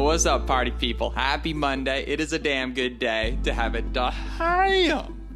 What's up, party people? Happy Monday. It is a damn good day to have a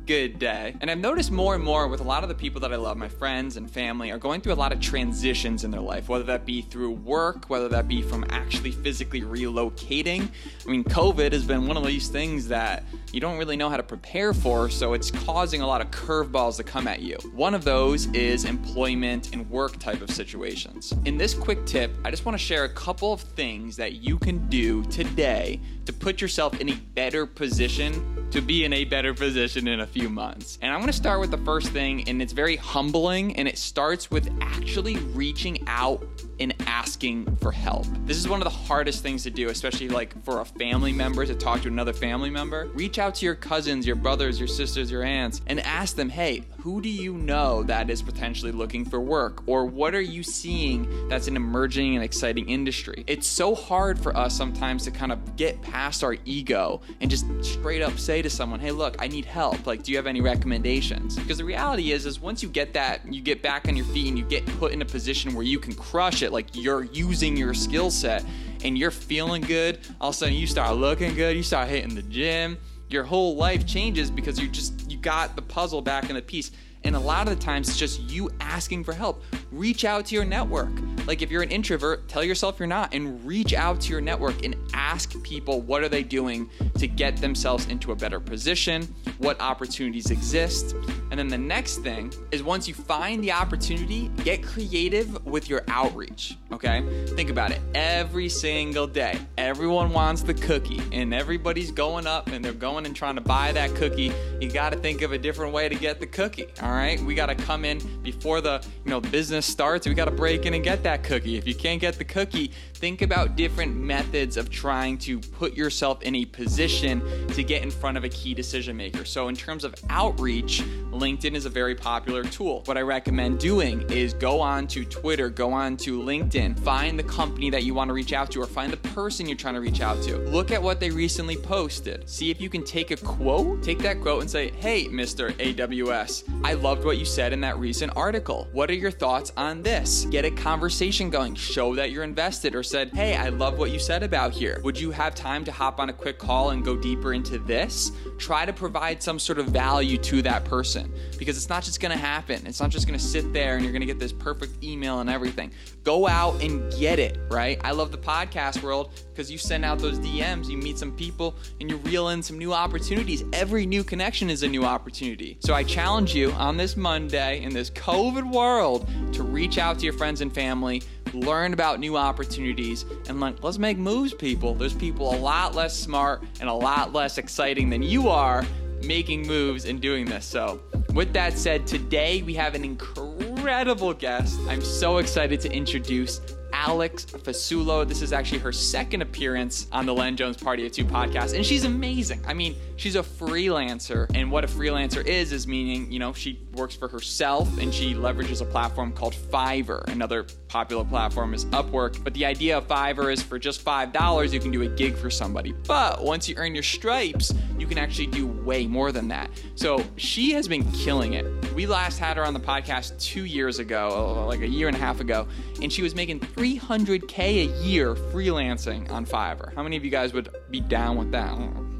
good day. And I've noticed more and more with a lot of the people that I love, my friends and family, are going through a lot of transitions in their life, whether that be through work, whether that be from actually physically relocating. I mean, COVID has been one of these things that you don't really know how to prepare for, so it's causing a lot of curveballs to come at you. One of those is employment and work type of situations. In this quick tip, I just want to share a couple of things that you can do today to put yourself in a better position to be in a better position in a few months. And I'm gonna start with the first thing, and it's very humbling, and it starts with actually reaching out and asking for help. This is one of the hardest things to do, especially like for a family member to talk to another family member. Reach out to your cousins, your brothers, your sisters, your aunts, and ask them, hey, who do you know that is potentially looking for work? Or what are you seeing that's an emerging and exciting industry? It's so hard for us sometimes to kind of get past our ego and just straight up say to someone, hey, look, I need help. Like, do you have any recommendations? Because the reality is once you get that, you get back on your feet and you get put in a position where you can crush it, like you're using your skill set and you're feeling good, all of a sudden you start looking good, you start hitting the gym, your whole life changes because you got the puzzle back in the piece. And a lot of the times it's just you asking for help. Reach out to your network. Like if you're an introvert, tell yourself you're not and reach out to your network and ask people what are they doing to get themselves into a better position, what opportunities exist. And then the next thing is once you find the opportunity, get creative with your outreach, okay? Think about it, every single day, everyone wants the cookie and everybody's going up and they're going and trying to buy that cookie. You gotta think of a different way to get the cookie, all right? We gotta come in before the business starts, we gotta break in and get that cookie. If you can't get the cookie, think about different methods of trying to put yourself in a position to get in front of a key decision maker. So in terms of outreach, LinkedIn is a very popular tool. What I recommend doing is go on to Twitter, go on to LinkedIn, find the company that you want to reach out to or find the person you're trying to reach out to. Look at what they recently posted. See if you can take a quote, take that quote and say, hey, Mr. AWS, I loved what you said in that recent article. What are your thoughts on this? Get a conversation going, show that you're invested, or said, hey, I love what you said about here. Would you have time to hop on a quick call and go deeper into this? Try to provide some sort of value to that person because it's not just gonna happen. It's not just gonna sit there and you're gonna get this perfect email and everything. Go out and get it, right? I love the podcast world because you send out those DMs, you meet some people and you reel in some new opportunities. Every new connection is a new opportunity. So I challenge you on this Monday in this COVID world to reach out to your friends and family, learn about new opportunities, and let's make moves, people. There's people a lot less smart and a lot less exciting than you are making moves and doing this. So with that said, today we have an incredible guest. I'm so excited to introduce Alex Fasulo. This is actually her second appearance on the Len Jones Party of Two podcast, and she's amazing. I mean, she's a freelancer, and what a freelancer is meaning, she works for herself, and she leverages a platform called Fiverr. Another popular platform is Upwork, but the idea of Fiverr is for just $5, you can do a gig for somebody. But once you earn your stripes, you can actually do way more than that. So she has been killing it. We last had her on the podcast 2 years ago, like a year and a half ago, and she was making $300K a year freelancing on Fiverr. How many of you guys would be down with that?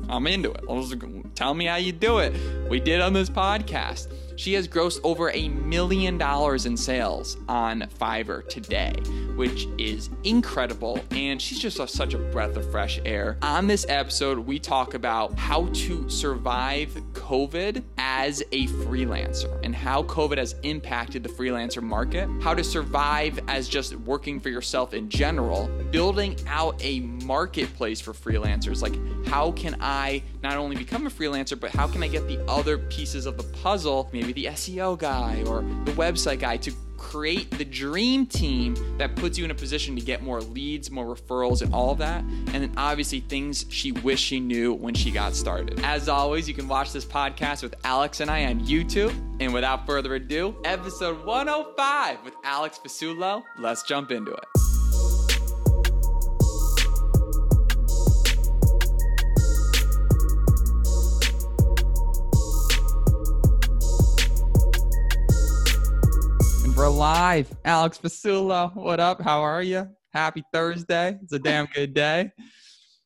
I'm into it. Tell me how you do it. We did on this podcast. She has grossed over $1 million in sales on Fiverr today, which is incredible. And she's just such a breath of fresh air. On this episode, we talk about how to survive COVID as a freelancer and how COVID has impacted the freelancer market, how to survive as just working for yourself in general, building out a marketplace for freelancers. Like, how can I not only become a freelancer, but how can I get the other pieces of the puzzle, maybe the SEO guy or the website guy, to create the dream team that puts you in a position to get more leads, more referrals, and all that. And then obviously things she wished she knew when she got started. As always, you can watch this podcast with Alex and I on YouTube. And without further ado, episode 105 with Alex Fasulo. Let's jump into it. We're live. Alex Fasulo, what up? How are you? Happy Thursday. It's a damn good day.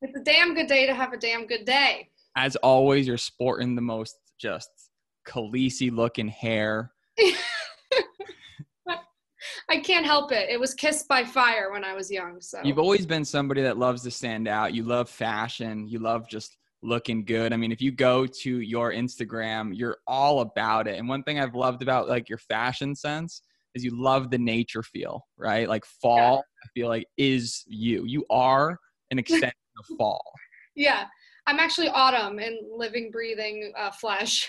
It's a damn good day to have a damn good day. As always, you're sporting the most just Khaleesi-looking hair. I can't help it. It was kissed by fire when I was young. So you've always been somebody that loves to stand out. You love fashion. You love just looking good. I mean, if you go to your Instagram, you're all about it. And one thing I've loved about like your fashion sense is you love the nature feel, right? Like fall, yeah. I feel like is you. You are an extension of fall. Yeah. I'm actually autumn and living, breathing flesh.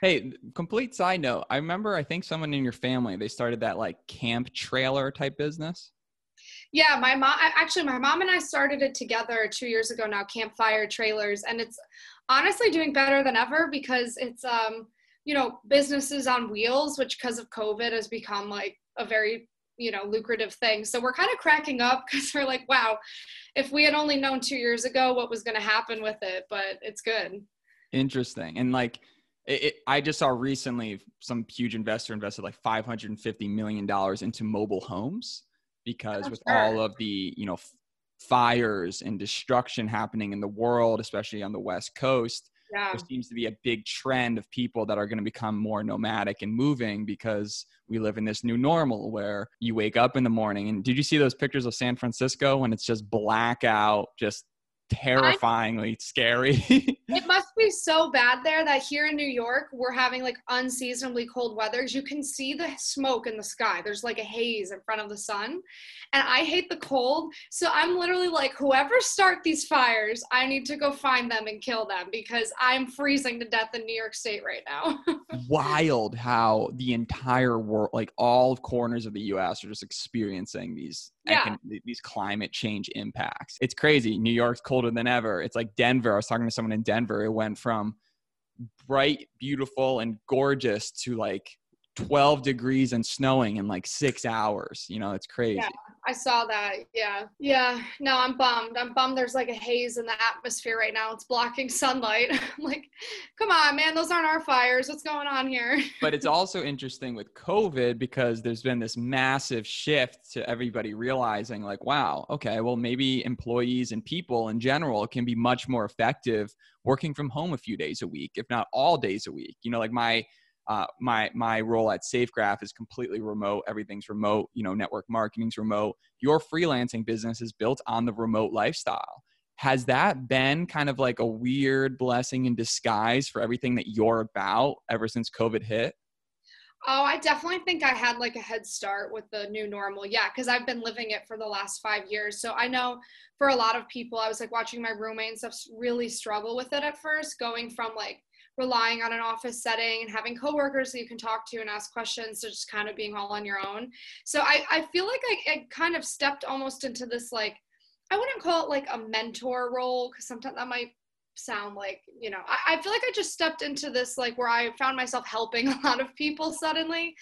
Hey, complete side note. I remember, I think someone in your family, they started that like camp trailer type business. Yeah, my mom, actually my mom and I started it together 2 years ago now, Campfire Trailers. And it's honestly doing better than ever because it's, you know, businesses on wheels, which because of COVID has become like a very, you know, lucrative thing. So we're kind of cracking up because we're like, wow, if we had only known 2 years ago what was going to happen with it, but it's good. Interesting. And like, I just saw recently some huge investor invested like $550 million into mobile homes because with all of the, you know, fires and destruction happening in the world, especially on the West Coast, yeah. There seems to be a big trend of people that are going to become more nomadic and moving because we live in this new normal where you wake up in the morning. And did you see those pictures of San Francisco when it's just blackout, just terrifyingly scary? It must be so bad there that here in New York, we're having like unseasonably cold weather. You can see the smoke in the sky. There's like a haze in front of the sun. And I hate the cold. So I'm literally like, whoever start these fires, I need to go find them and kill them because I'm freezing to death in New York State right now. Wild how the entire world, like all corners of the US are just experiencing these, yeah. These climate change impacts. It's crazy. New York's colder than ever. It's like Denver. I was talking to someone in Denver. It went from bright, beautiful, and gorgeous to like 12 degrees and snowing in like 6 hours. You know, it's crazy. Yeah, I saw that. Yeah. Yeah. No, I'm bummed. I'm bummed. There's like a haze in the atmosphere right now. It's blocking sunlight. I'm like, come on, man, those aren't our fires. What's going on here? But it's also interesting with COVID because there's been this massive shift to everybody realizing like, wow, okay, well, maybe employees and people in general can be much more effective working from home a few days a week, if not all days a week. You know, like my role at SafeGraph is completely remote. Everything's remote. You know, network marketing's remote. Your freelancing business is built on the remote lifestyle. Has that been kind of like a weird blessing in disguise for everything that you're about ever since COVID hit? Oh, I definitely think I had like a head start with the new normal. Yeah, because I've been living it for the last 5 years. So I know for a lot of people, I was like watching my roommate and stuff really struggle with it at first, going from like relying on an office setting and having coworkers that you can talk to and ask questions to just kind of being all on your own. So I feel like I kind of stepped almost into this, like, I wouldn't call it like a mentor role because sometimes that might sound like, you know, I feel like I just stepped into this, like, where I found myself helping a lot of people suddenly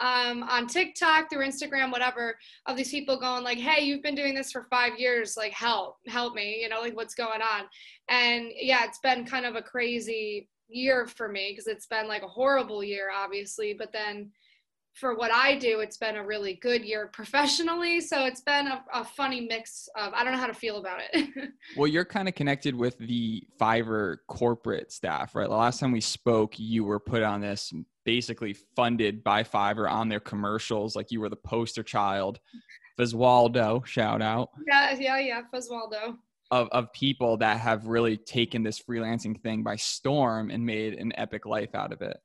on TikTok, through Instagram, whatever, of these people going like, hey, you've been doing this for 5 years, like, help me, you know, like, what's going on? And yeah, it's been kind of a crazy year for me because it's been like a horrible year, obviously, but then for what I do, it's been a really good year professionally. So it's been a funny mix of, I don't know how to feel about it. Well, you're kind of connected with the Fiverr corporate staff, right? The last time we spoke, you were put on this, basically funded by Fiverr on their commercials. Like, you were the poster child, Faswaldo, shout out. Yeah, Faswaldo. Of people that have really taken this freelancing thing by storm and made an epic life out of it.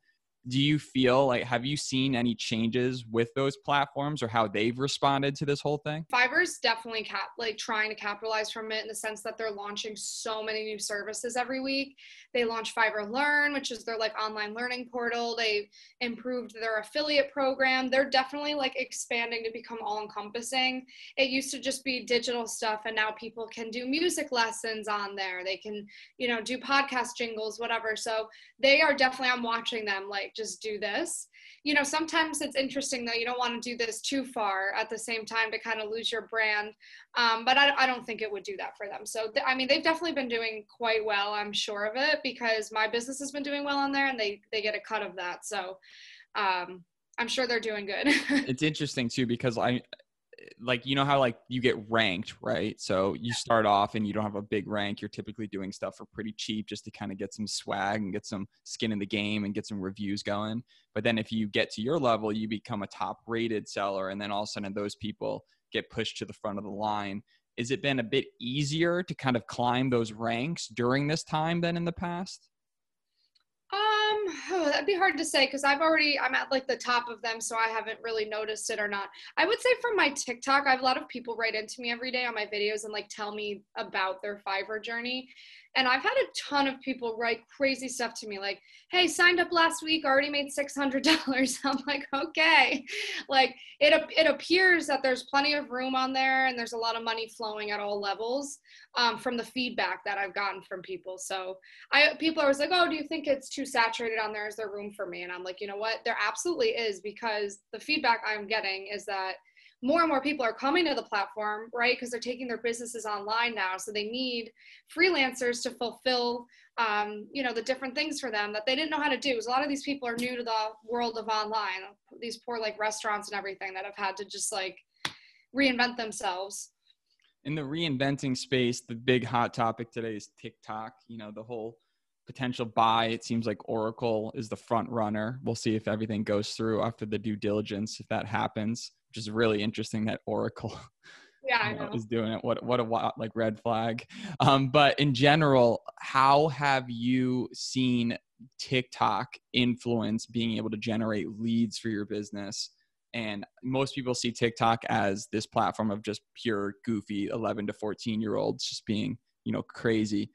Do you feel like, have you seen any changes with those platforms or how they've responded to this whole thing? Fiverr's definitely like trying to capitalize from it in the sense that they're launching so many new services every week. They launched Fiverr Learn, which is their like online learning portal. They improved their affiliate program. They're definitely like expanding to become all encompassing. It used to just be digital stuff, and now people can do music lessons on there. They can, you know, do podcast jingles, whatever. So they are definitely, I'm watching them like just do this. You know, sometimes it's interesting though, you don't want to do this too far at the same time to kind of lose your brand. But I don't think it would do that for them. So, I mean, they've definitely been doing quite well, I'm sure of it, because my business has been doing well on there and they get a cut of that. So I'm sure they're doing good. It's interesting too, because like, you know how like you get ranked, right? So you start off and you don't have a big rank. You're typically doing stuff for pretty cheap just to kind of get some swag and get some skin in the game and get some reviews going. But then if you get to your level, you become a top rated seller. And then all of a sudden those people get pushed to the front of the line. Is it been a bit easier to kind of climb those ranks during this time than in the past? That'd be hard to say because I'm at like the top of them, so I haven't really noticed it or not. I would say from my TikTok, I have a lot of people write into me every day on my videos and like tell me about their Fiverr journey. And I've had a ton of people write crazy stuff to me like, hey, signed up last week, already made $600. I'm like, okay. Like it appears that there's plenty of room on there and there's a lot of money flowing at all levels from the feedback that I've gotten from people. So people are always like, oh, do you think it's too saturated on there? Is there room for me? And I'm like, you know what? There absolutely is, because the feedback I'm getting is that more and more people are coming to the platform, right? Because they're taking their businesses online now. So they need freelancers to fulfill, you know, the different things for them that they didn't know how to do. Because a lot of these people are new to the world of online, these poor like restaurants and everything that have had to just like reinvent themselves. In the reinventing space, the big hot topic today is TikTok, you know, the whole potential buy. It seems like Oracle is the front runner. We'll see if everything goes through after the due diligence, if that happens. Which is really interesting that Oracle is doing it. What a like red flag. But in general, how have you seen TikTok influence being able to generate leads for your business? And most people see TikTok as this platform of just pure goofy 11 to 14 year olds just being, you know, crazy,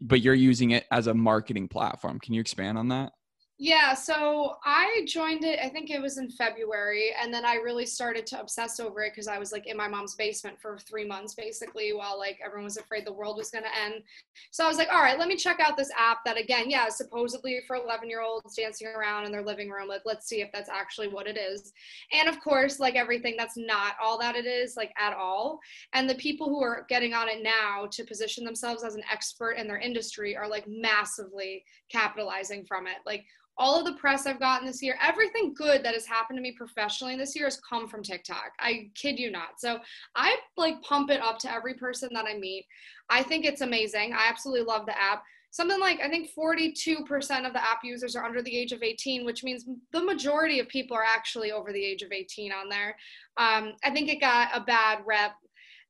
but you're using it as a marketing platform. Can you expand on that? Yeah, so I joined it, I think it was in February, and then I really started to obsess over it because I was like in my mom's basement for 3 months basically while like everyone was afraid the world was going to end. So I was like, all right, let me check out this app that again, yeah, supposedly for 11-year-olds dancing around in their living room. Like, let's see if that's actually what it is. And of course, like everything, that's not all that it is, like at all. And the people who are getting on it now to position themselves as an expert in their industry are like massively capitalizing from it. Like, all of the press I've gotten this year, everything good that has happened to me professionally this year has come from TikTok. I kid you not. So I like pump it up to every person that I meet. I think it's amazing. I absolutely love the app. Something like, I think 42% of the app users are under the age of 18, which means the majority of people are actually over the age of 18 on there. I think it got a bad rep.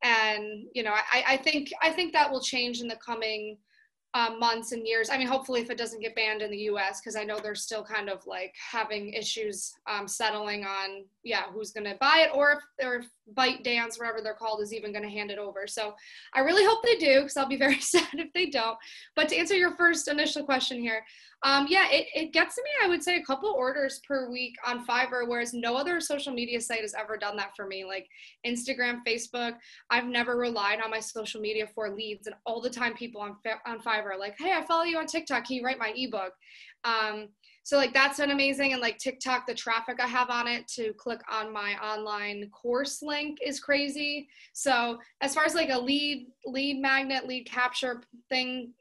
And, you know, I think that will change in the coming months and years. I mean, hopefully if it doesn't get banned in the US, because I know they're still kind of like having issues settling on, yeah, who's going to buy it, or if Bite Dance, whatever they're called, is even going to hand it over. So I really hope they do, because I'll be very sad if they don't. But to answer your first initial question here, yeah, it gets to me, I would say, a couple orders per week on Fiverr, whereas no other social media site has ever done that for me. Like Instagram, Facebook, I've never relied on my social media for leads. And all the time people on Fiverr are like, hey, I follow you on TikTok, can you write my ebook? So like that's been amazing. And like TikTok, the traffic I have on it to click on my online course link is crazy. So as far as like a lead magnet, lead capture thing,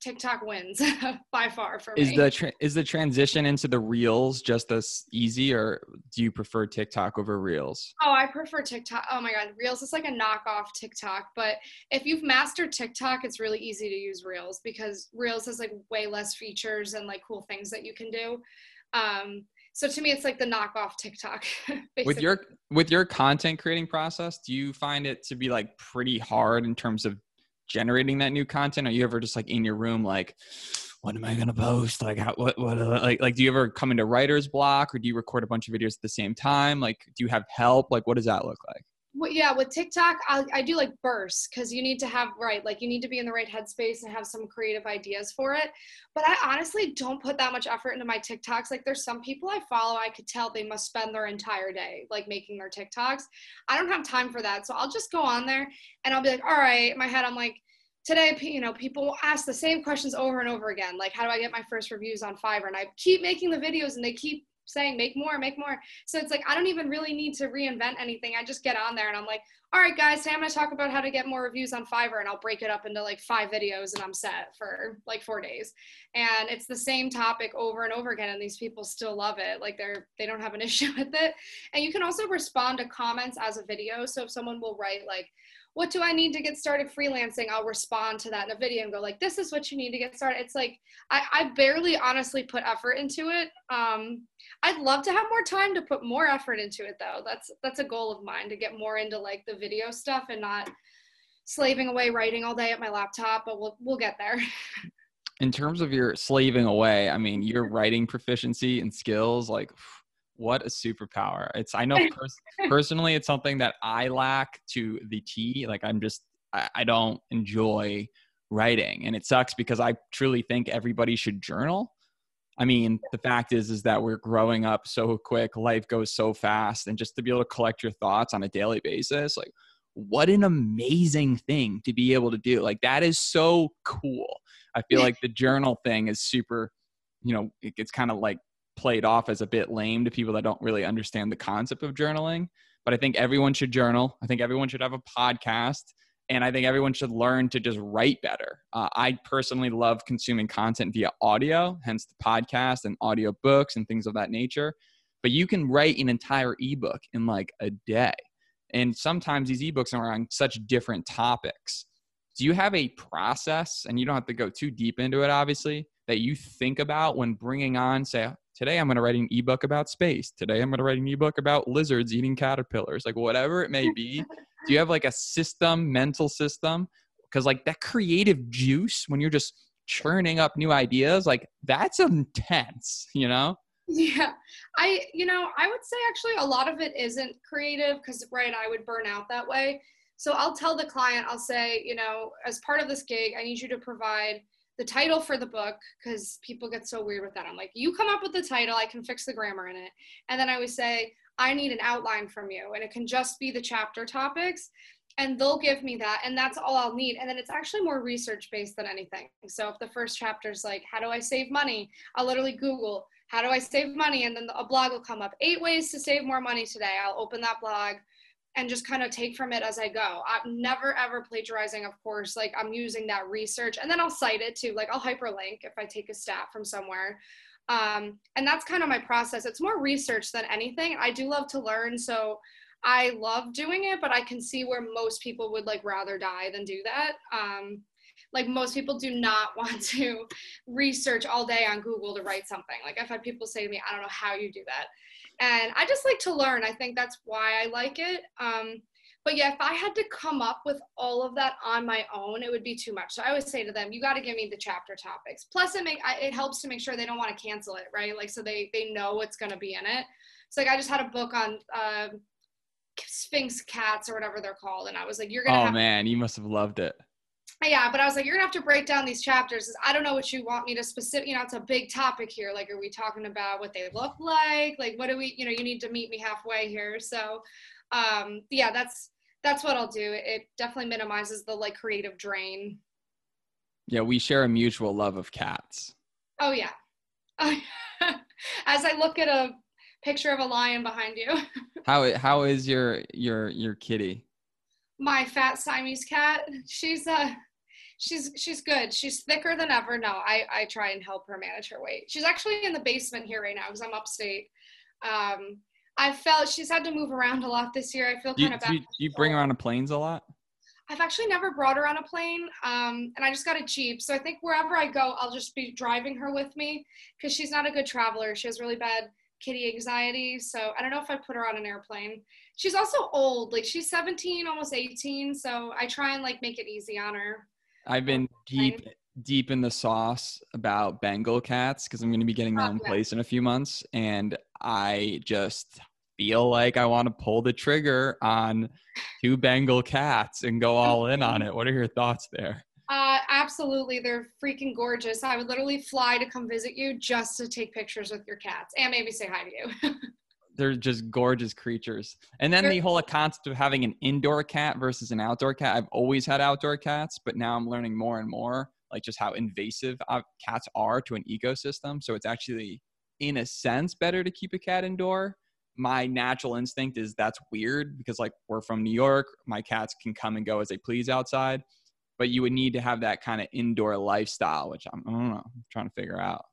TikTok wins by far for me. Is the transition into the Reels just as easy, or do you prefer TikTok over Reels? Oh, I prefer TikTok. Oh my God. Reels is like a knockoff TikTok, but if you've mastered TikTok, it's really easy to use Reels because Reels has like way less features and like cool things that you can do. So to me, it's like the knockoff TikTok. With your content creating process, do you find it to be like pretty hard in terms of generating that new content? Are you ever just like in your room, like, what am I going to post? Like, how, what, do you ever come into writer's block, or do you record a bunch of videos at the same time? Like, do you have help? Like, what does that look like? Well, yeah, with TikTok, I do like bursts, because you need to have, right, like you need to be in the right headspace and have some creative ideas for it. But I honestly don't put that much effort into my TikToks. Like there's some people I follow, I could tell they must spend their entire day like making their TikToks. I don't have time for that. So I'll just go on there and I'll be like, all right, in my head, I'm like, today, you know, people ask the same questions over and over again. Like, how do I get my first reviews on Fiverr? And I keep making the videos and they keep saying, make more, make more. So it's like, I don't even really need to reinvent anything. I just get on there and I'm like, all right, guys, today I'm going to talk about how to get more reviews on Fiverr, and I'll break it up into like 5 videos and I'm set for like 4 days. And it's the same topic over and over again. And these people still love it. Like they don't have an issue with it. And you can also respond to comments as a video. So if someone will write like, what do I need to get started freelancing? I'll respond to that in a video and go like, this is what you need to get started. It's like, I barely honestly put effort into it. I'd love to have more time to put more effort into it though. That's a goal of mine, to get more into like the video stuff and not slaving away writing all day at my laptop, but we'll get there. In terms of your slaving away, I mean, your writing proficiency and skills, like what a superpower. I know personally, it's something that I lack to the T. Like I don't enjoy writing, and it sucks because I truly think everybody should journal. I mean, the fact is that we're growing up so quick, life goes so fast, and just to be able to collect your thoughts on a daily basis, like what an amazing thing to be able to do. Like that is so cool. I feel like the journal thing is super, you know, it's kind of like played off as a bit lame to people that don't really understand the concept of journaling. But I think everyone should journal. I think everyone should have a podcast. And I think everyone should learn to just write better. I personally love consuming content via audio, hence the podcast and audio books and things of that nature. But you can write an entire ebook in like a day. And sometimes these ebooks are on such different topics. Do you have a process, and you don't have to go too deep into it, obviously, that you think about when bringing on, say, today I'm going to write an ebook about space. Today I'm going to write an ebook about lizards eating caterpillars, like whatever it may be. Do you have like a system, mental system? Because like that creative juice, when you're just churning up new ideas, like that's intense, you know? Yeah. I would say actually a lot of it isn't creative because, right, I would burn out that way. So I'll tell the client, I'll say, you know, as part of this gig, I need you to provide the title for the book, because people get so weird with that. I'm like, you come up with the title, I can fix the grammar in it. And then I always say, I need an outline from you, and it can just be the chapter topics, and they'll give me that, and that's all I'll need. And then it's actually more research-based than anything. So if the first chapter's like, how do I save money? I'll literally Google, how do I save money? And then a blog will come up, 8 ways to save more money today. I'll open that blog and just kind of take from it as I go. I'm never, ever plagiarizing, of course. Like I'm using that research, and then I'll cite it too. Like I'll hyperlink if I take a stat from somewhere. And that's kind of my process. It's more research than anything. I do love to learn, so I love doing it, but I can see where most people would like rather die than do that. Like most people do not want to research all day on Google to write something. Like I've had people say to me, I don't know how you do that. And I just like to learn. I think that's why I like it. But yeah, if I had to come up with all of that on my own, it would be too much. So I always say to them, you got to give me the chapter topics. Plus it helps to make sure they don't want to cancel it, right? Like, so they know what's going to be in it. So like, I just had a book on Sphinx cats or whatever they're called. And I was like, you're going to you must have loved it. Yeah, but I was like, you're gonna have to break down these chapters. I don't know what you want me to specific, you know, it's a big topic here. Like, are we talking about what they look like? Like, what do we, you know, you need to meet me halfway here. So, yeah, that's what I'll do. It definitely minimizes the like creative drain. Yeah. We share a mutual love of cats. Oh yeah. As I look at a picture of a lion behind you. How is your kitty? My fat Siamese cat, she's good. She's thicker than ever. No, I try and help her manage her weight. She's actually in the basement here right now because I'm upstate. I felt she's had to move around a lot this year. I feel kind of bad. Do you bring her on planes a lot? I've actually never brought her on a plane, and I just got a Jeep. So I think wherever I go, I'll just be driving her with me because she's not a good traveler. She has really bad kitty anxiety. So I don't know if I put her on an airplane. She's also old, like she's 17, almost 18. So I try and like make it easy on her. I've been deep in the sauce about Bengal cats because I'm going to be getting that in place in a few months. And I just feel like I want to pull the trigger on 2 Bengal cats and go all in on it. What are your thoughts there? Absolutely. They're freaking gorgeous. I would literally fly to come visit you just to take pictures with your cats and maybe say hi to you. They're just gorgeous creatures. And then the whole concept of having an indoor cat versus an outdoor cat. I've always had outdoor cats, but now I'm learning more and more, like just how invasive cats are to an ecosystem. So it's actually in a sense better to keep a cat indoor. My natural instinct is that's weird because like we're from New York, my cats can come and go as they please outside, but you would need to have that kind of indoor lifestyle, which I don't know, I'm trying to figure out.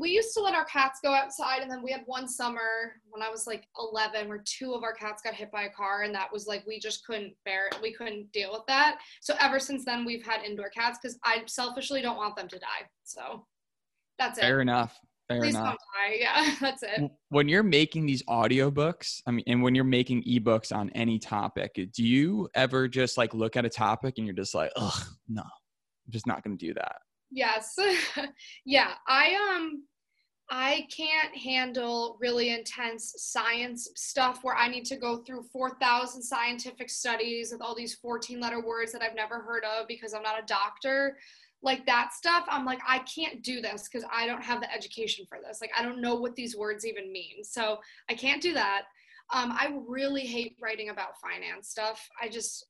We used to let our cats go outside, and then we had one summer when I was like 11 where two of our cats got hit by a car, and that was like, we just couldn't bear it. We couldn't deal with that. So ever since then we've had indoor cats because I selfishly don't want them to die. So that's it. Fair enough. Fair enough. Please don't die. Yeah, that's it. When you're making these audiobooks, I mean, and when you're making ebooks on any topic, do you ever just like look at a topic and you're just like, ugh, no, I'm just not going to do that? Yes. Yeah. I can't handle really intense science stuff where I need to go through 4,000 scientific studies with all these 14-letter words that I've never heard of because I'm not a doctor. Like that stuff, I'm like, I can't do this because I don't have the education for this. Like, I don't know what these words even mean. So I can't do that. I really hate writing about finance stuff. I just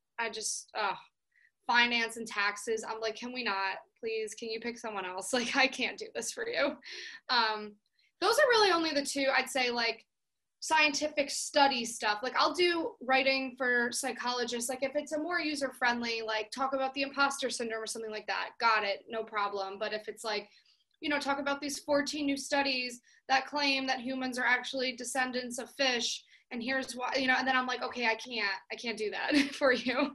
finance and taxes. I'm like, can we not? Please, can you pick someone else? Like, I can't do this for you. Those are really only the two I'd say, like scientific study stuff. Like I'll do writing for psychologists. Like if it's a more user-friendly, like talk about the imposter syndrome or something like that, got it, no problem. But if it's like, you know, talk about these 14 new studies that claim that humans are actually descendants of fish, and here's why, you know, and then I'm like, okay, I can't do that for you.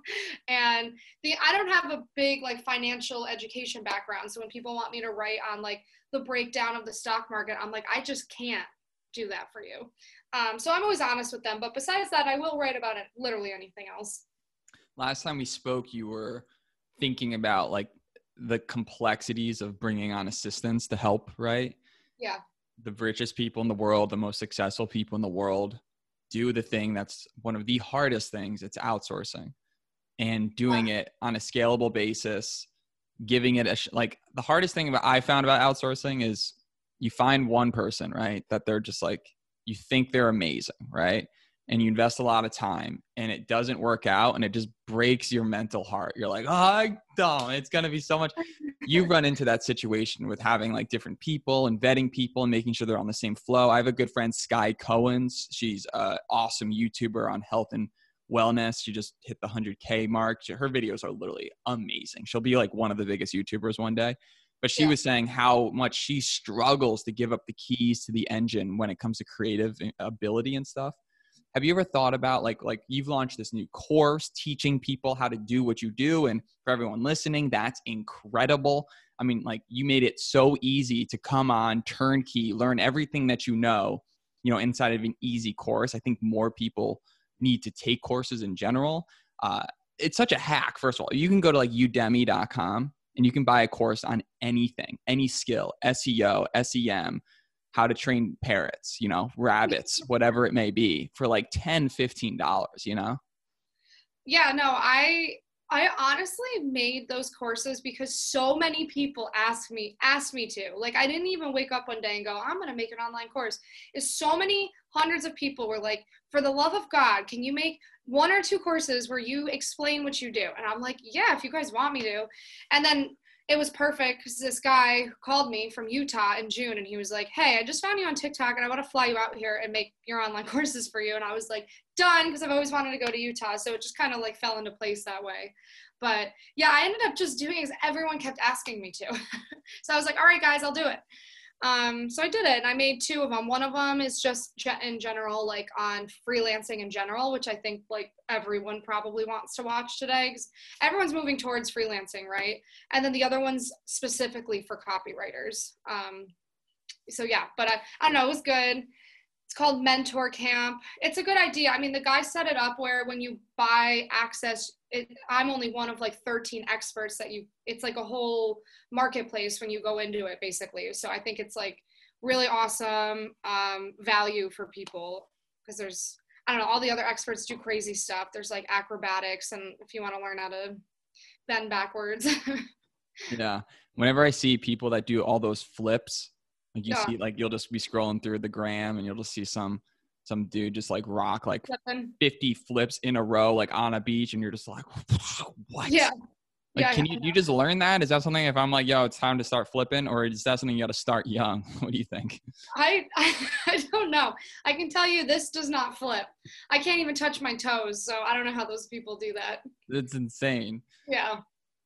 And I don't have a big like financial education background. So when people want me to write on like the breakdown of the stock market, I'm like, I just can't do that for you. So I'm always honest with them. But besides that, I will write about it, literally anything else. Last time we spoke, you were thinking about like the complexities of bringing on assistants to help, right? Yeah. The richest people in the world, the most successful people in the world, do the thing that's one of the hardest things, it's outsourcing, and doing it on a scalable basis, giving it like the hardest thing I found about outsourcing is you find one person, right? That they're just like, you think they're amazing, right? And you invest a lot of time and it doesn't work out and it just breaks your mental heart. You're like, oh, dumb. It's going to be so much. You run into that situation with having like different people and vetting people and making sure they're on the same flow. I have a good friend, Sky Cohen's. She's an awesome YouTuber on health and wellness. She just hit the 100K mark. Her videos are literally amazing. She'll be like one of the biggest YouTubers one day. But she was saying how much she struggles to give up the keys to the engine when it comes to creative ability and stuff. Have you ever thought about like you've launched this new course teaching people how to do what you do? And for everyone listening, that's incredible. I mean, like you made it so easy to come on turnkey, learn everything that you know, inside of an easy course. I think more people need to take courses in general. It's such a hack. First of all, you can go to like udemy.com and you can buy a course on anything, any skill, SEO, SEM, how to train parrots, you know, rabbits, whatever it may be, for like $10, $15, you know? Yeah, no, I honestly made those courses because so many people asked me to. Like, I didn't even wake up one day and go, I'm going to make an online course. It's so many hundreds of people were like, for the love of God, can you make one or two courses where you explain what you do? And I'm like, yeah, if you guys want me to. And then it was perfect because this guy called me from Utah in June and he was like, hey, I just found you on TikTok and I want to fly you out here and make your online courses for you. And I was like, done, because I've always wanted to go to Utah. So it just kind of like fell into place that way. But yeah, I ended up just doing it because everyone kept asking me to. So I was like, all right, guys, I'll do it. So I did it and I made two of them. One of them is just in general, like on freelancing in general, which I think like everyone probably wants to watch today because everyone's moving towards freelancing, right? And then the other one's specifically for copywriters. So yeah, but I don't know, it was good. It's called Mentor Camp. It's a good idea. I mean, the guy set it up where when you buy access, I'm only one of like 13 experts that it's like a whole marketplace when you go into it basically. So I think it's like really awesome value for people because there's, I don't know, all the other experts do crazy stuff. There's like acrobatics and if you want to learn how to bend backwards. Yeah. Whenever I see people that do all those flips, like you see, like you'll just be scrolling through the gram and you'll just see some dude just like rock like 50 flips in a row, like on a beach. And you're just like, what? Yeah. Like, yeah, can you just learn that? Is that something, if I'm like, yo, it's time to start flipping, or is that something you got to start young? What do you think? I don't know. I can tell you this does not flip. I can't even touch my toes. So I don't know how those people do that. That's insane. Yeah.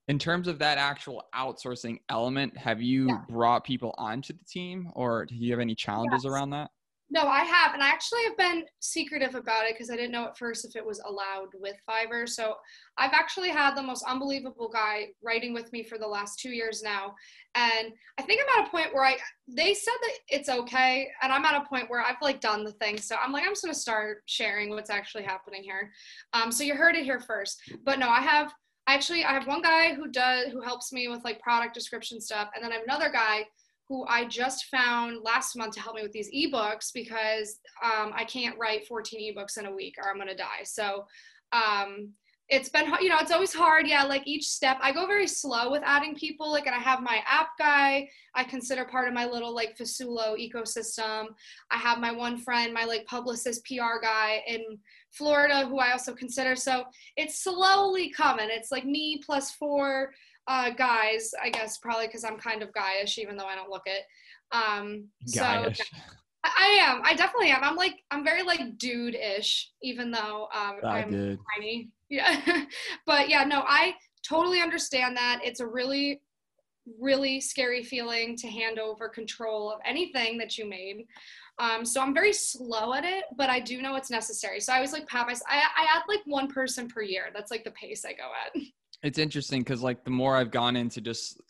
In terms of that actual outsourcing element, have you brought people onto the team, or do you have any challenges around that? No, I have. And I actually have been secretive about it because I didn't know at first if it was allowed with Fiverr. So I've actually had the most unbelievable guy writing with me for the last 2 years now. And I think I'm at a point where they said that it's okay. And I'm at a point where I've like done the thing. So I'm like, I'm just going to start sharing what's actually happening here. So you heard it here first. But no, I have one guy who helps me with like product description stuff. And then I have another guy who I just found last month to help me with these ebooks because I can't write 14 ebooks in a week or I'm going to die. So it's been, it's always hard. Yeah. Like each step I go very slow with adding people. Like, and I have my app guy, I consider part of my little like Fasulo ecosystem. I have my one friend, my like publicist PR guy in Florida, who I also consider. So it's slowly coming. It's like me plus four guys, I guess, probably because I'm kind of guyish, even though I don't look it. Guyish. So I am. I definitely am. I'm very like dude-ish, even though I'm tiny. Yeah. But yeah, no, I totally understand that. It's a really, really scary feeling to hand over control of anything that you made. So I'm very slow at it, but I do know it's necessary. So I always like pat myself. I add like one person per year. That's like the pace I go at. It's interesting because like the more I've gone into just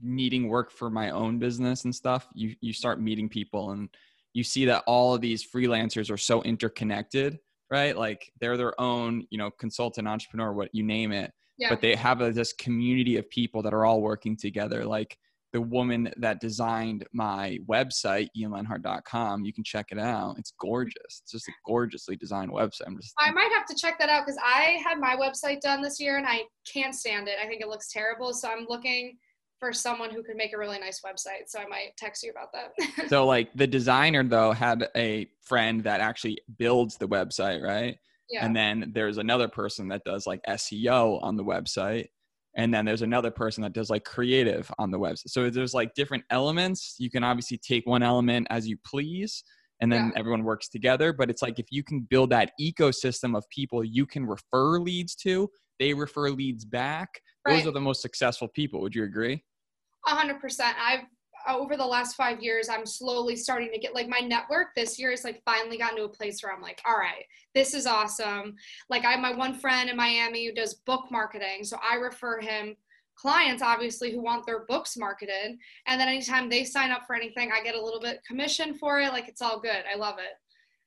needing work for my own business and stuff, you start meeting people and you see that all of these freelancers are so interconnected, right? Like they're their own, consultant, entrepreneur, what you name it, but they have this community of people that are all working together. Like the woman that designed my website, ianlenhart.com, you can check it out. It's gorgeous. It's just a gorgeusly designed website. I might have to check that out because I had my website done this year and I can't stand it. I think it looks terrible. So I'm looking for someone who could make a really nice website. So I might text you about that. So like the designer though had a friend that actually builds the website, right? Yeah. And then there's another person that does like SEO on the website. And then there's another person that does like creative on the website. So there's like different elements. You can obviously take one element as you please, and then everyone works together. But it's like, if you can build that ecosystem of people you can refer leads to, they refer leads back. Right. Those are the most successful people. Would you agree? 100%. Over the last 5 years, I'm slowly starting to get like my network this year is like finally gotten to a place where I'm like, all right, this is awesome. Like I have my one friend in Miami who does book marketing. So I refer him clients, obviously, who want their books marketed. And then anytime they sign up for anything, I get a little bit commission for it. Like it's all good. I love it.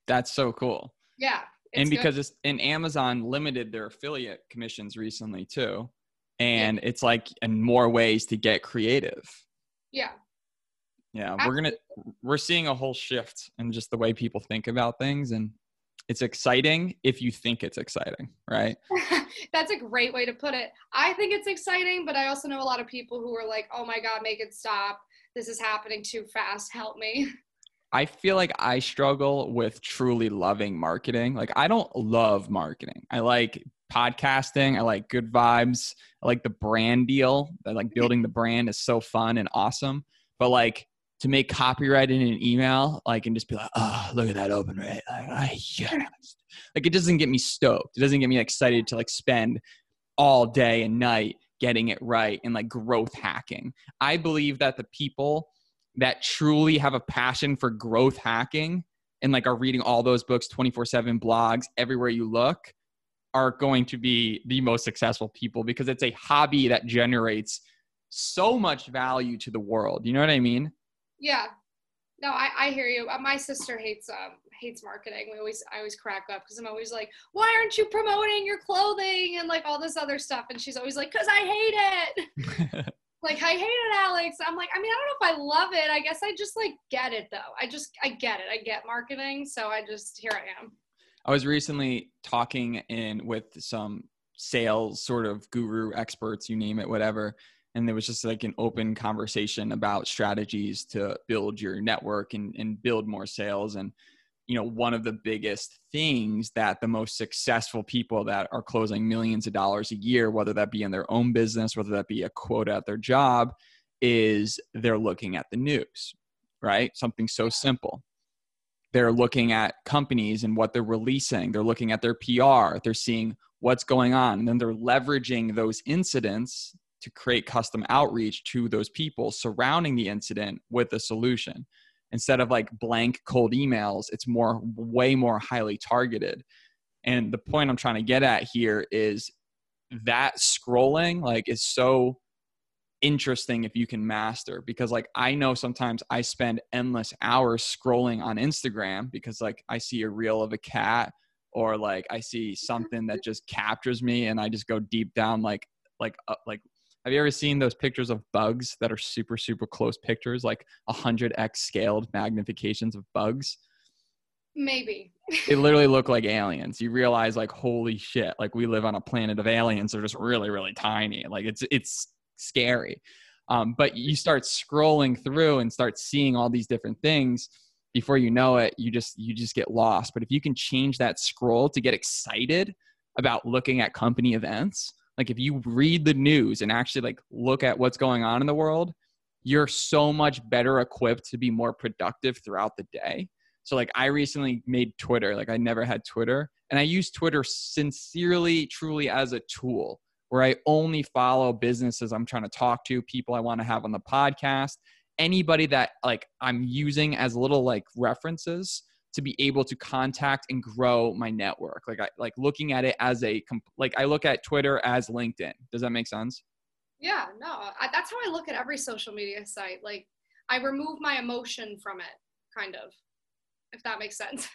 That's so cool. Yeah. And because good. Amazon limited their affiliate commissions recently too. And it's like, and more ways to get creative. Yeah. Yeah, we're seeing a whole shift in just the way people think about things, and it's exciting if you think it's exciting, right? That's a great way to put it. I think it's exciting, but I also know a lot of people who are like, oh my God, make it stop. This is happening too fast. Help me. I feel like I struggle with truly loving marketing. Like I don't love marketing. I like podcasting. I like good vibes. I like the brand deal. I like building the brand is so fun and awesome. But like, to make copyright in an email, like, and just be like, oh, look at that open rate. Like, yes. Like, it doesn't get me stoked. It doesn't get me excited to like spend all day and night getting it right and like growth hacking. I believe that the people that truly have a passion for growth hacking and like are reading all those books, 24/7 blogs, everywhere you look, are going to be the most successful people because it's a hobby that generates so much value to the world. You know what I mean? Yeah, no, I hear you. My sister hates marketing. I always crack up because I'm always like, why aren't you promoting your clothing and like all this other stuff? And she's always like, 'cause I hate it. Like, I hate it, Alex. I'm like, I mean, I don't know if I love it. I guess I just like get it though. I get it. I get marketing. So here I am. I was recently talking with some sales sort of guru experts, you name it, whatever. And there was just like an open conversation about strategies to build your network and build more sales. And you know, one of the biggest things that the most successful people that are closing millions of dollars a year, whether that be in their own business, whether that be a quota at their job, is they're looking at the news, right? Something so simple. They're looking at companies and what they're releasing. They're looking at their PR. They're seeing what's going on. And then they're leveraging those incidents to create custom outreach to those people surrounding the incident with a solution. Instead of like blank cold emails, it's more, way more highly targeted. And the point I'm trying to get at here is that scrolling like is so interesting if you can master, because like, I know sometimes I spend endless hours scrolling on Instagram because like I see a reel of a cat, or like I see something that just captures me and I just go deep down like have you ever seen those pictures of bugs that are super, super close pictures, like 100x scaled magnifications of bugs? Maybe. They literally look like aliens. You realize like, holy shit, like we live on a planet of aliens. They're just really, really tiny. Like it's scary. But you start scrolling through and start seeing all these different things. Before you know it, you just get lost. But if you can change that scroll to get excited about looking at company events, like if you read the news and actually like look at what's going on in the world, you're so much better equipped to be more productive throughout the day. So like I recently made Twitter, like I never had Twitter, and I use Twitter sincerely, truly as a tool where I only follow businesses I'm trying to talk to, people I want to have on the podcast, anybody that like I'm using as little like references to be able to contact and grow my network. Like I like looking at it as a, like I look at Twitter as LinkedIn. Does that make sense? Yeah, no, that's how I look at every social media site. Like I remove my emotion from it, kind of, if that makes sense.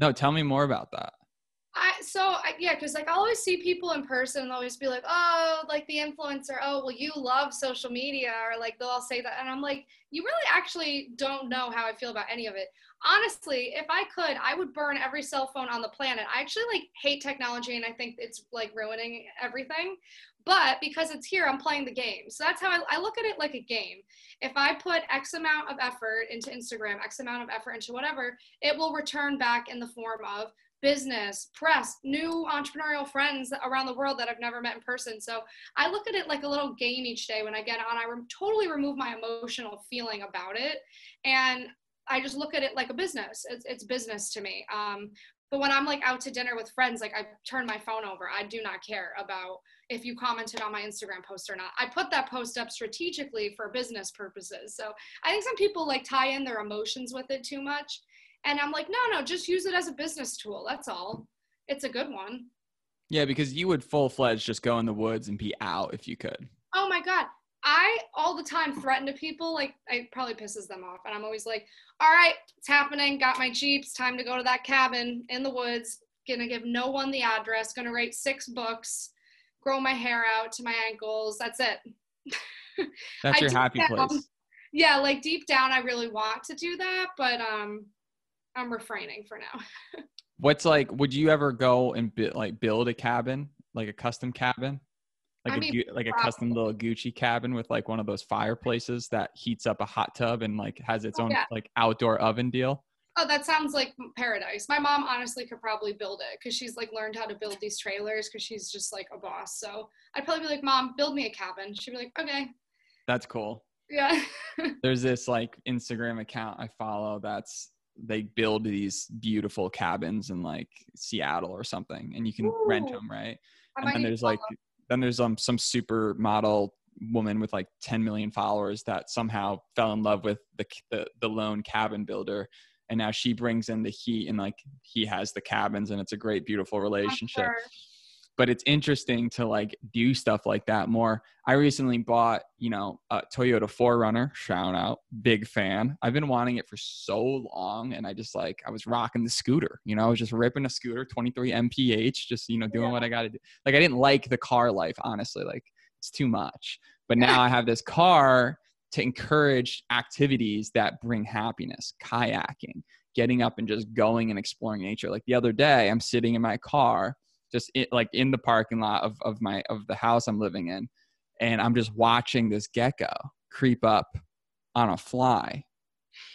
No, tell me more about that. Yeah, cause like I always see people in person and always be like, oh, like the influencer, oh, well you love social media, or like they'll all say that. And I'm like, you really actually don't know how I feel about any of it. Honestly, if I could, I would burn every cell phone on the planet. I actually like hate technology and I think it's like ruining everything, but because it's here, I'm playing the game. So that's how I look at it, like a game. If I put X amount of effort into Instagram, X amount of effort into whatever, it will return back in the form of business, press, new entrepreneurial friends around the world that I've never met in person. So I look at it like a little game each day. When I get on, I totally remove my emotional feeling about it. And I just look at it like a business. It's business to me. But when I'm like out to dinner with friends, like I turn my phone over. I do not care about if you commented on my Instagram post or not. I put that post up strategically for business purposes. So I think some people like tie in their emotions with it too much. And I'm like, no, just use it as a business tool. That's all. It's a good one. Yeah, because you would full-fledged just go in the woods and be out if you could. Oh my God. I all the time threaten to people. Like it probably pisses them off. And I'm always like, all right, it's happening. Got my Jeep. It's time to go to that cabin in the woods. Gonna give no one the address. Gonna write 6 books. Grow my hair out to my ankles. That's it. That's your happy place. Yeah, like deep down, I really want to do that, but I'm refraining for now. What's like, would you ever go and build a cabin, like a custom cabin? Like, I mean, like a custom little Gucci cabin with like one of those fireplaces that heats up a hot tub and like has its own like outdoor oven deal. Oh, that sounds like paradise. My mom honestly could probably build it because she's like learned how to build these trailers because she's just like a boss. So I'd probably be like, Mom, build me a cabin. She'd be like, okay. That's cool. Yeah. There's this like Instagram account I follow that's, they build these beautiful cabins in like Seattle or something, and you can rent them, right? And then there's some supermodel woman with like 10 million followers that somehow fell in love with the lone cabin builder, and now she brings in the heat and like he has the cabins, and it's a great, beautiful relationship. Sure. But it's interesting to like do stuff like that more. I recently bought, a Toyota 4Runner, shout out, big fan. I've been wanting it for so long. And I was rocking the scooter, I was just ripping a scooter, 23 MPH, just, doing what I got to do. Like, I didn't like the car life, honestly, like it's too much, but now I have this car to encourage activities that bring happiness, kayaking, getting up and just going and exploring nature. Like the other day I'm sitting in my car, just in the parking lot of the house I'm living in. And I'm just watching this gecko creep up on a fly.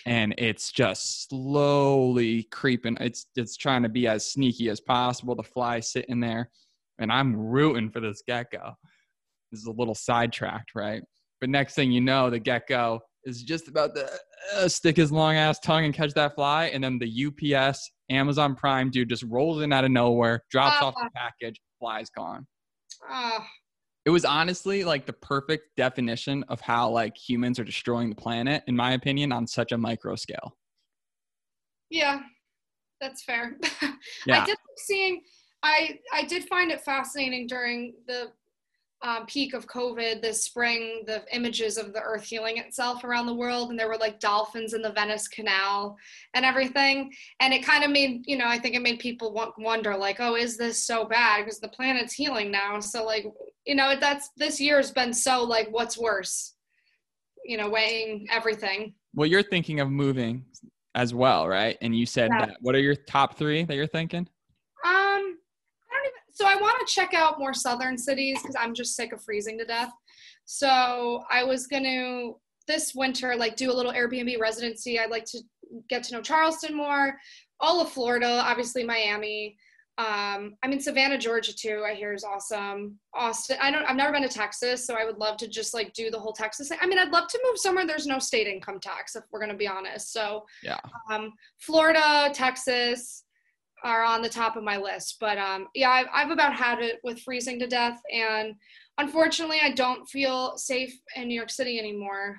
and it's just slowly creeping. It's trying to be as sneaky as possible. The fly sitting there, and I'm rooting for this gecko. This is a little sidetracked, right? But next thing you know, the gecko is just about to stick his long ass tongue and catch that fly. And then the UPS Amazon Prime dude just rolls in out of nowhere, drops off the package, fly's gone. It was honestly like the perfect definition of how like humans are destroying the planet, in my opinion, on such a micro scale. Yeah, that's fair. Yeah. I did find it fascinating during the peak of COVID this spring, the images of the earth healing itself around the world, and there were like dolphins in the Venice Canal and everything, and it kind of made, you know, I think it made people wonder like, oh, is this so bad? Because the planet's healing now, so like, you know, that's, this year's been so like, what's worse, you know, weighing everything. Well, you're thinking of moving as well, right? And you said that. What are your top three that you're thinking? So I want to check out more southern cities because I'm just sick of freezing to death. So I was going to, this winter, like do a little Airbnb residency. I'd like to get to know Charleston more, all of Florida, obviously Miami. I'm in Savannah, Georgia too, I hear is awesome. Austin, I've never been to Texas, so I would love to just like do the whole Texas thing. I mean, I'd love to move somewhere there's no state income tax, if we're going to be honest. So yeah, Florida, Texas are on the top of my list, but yeah, I've about had it with freezing to death, and unfortunately I don't feel safe in New York City anymore,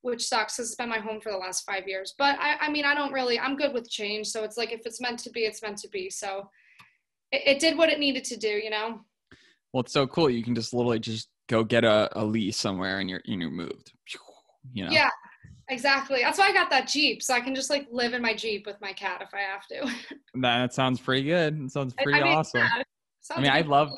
which sucks because it's been my home for the last 5 years, but I mean, I don't really, I'm good with change, so it's like if it's meant to be, it's meant to be, so it did what it needed to do, you know? Well, it's so cool, you can just literally just go get a lease somewhere and you're moved, you know? Yeah. Exactly. That's why I got that Jeep, so I can just like live in my Jeep with my cat if I have to. That sounds pretty good. It sounds pretty awesome. Yeah, sounds